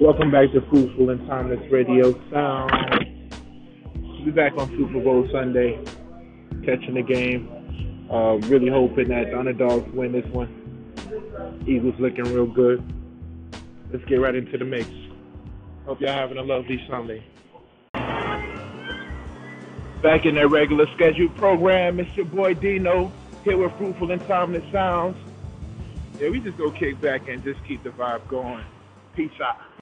Welcome back to Fruitful and Timeless Radio Sound. We'll be back on Super Bowl Sunday, catching the game. Really hoping that the underdogs win this one. Eagles looking real good. Let's get right into the mix. Hope y'all having a lovely Sunday. Back in their regular scheduled program, it's your boy Dino, here with Fruitful and Timeless Sounds. Yeah, we just go kick back and just keep the vibe going. Peace out.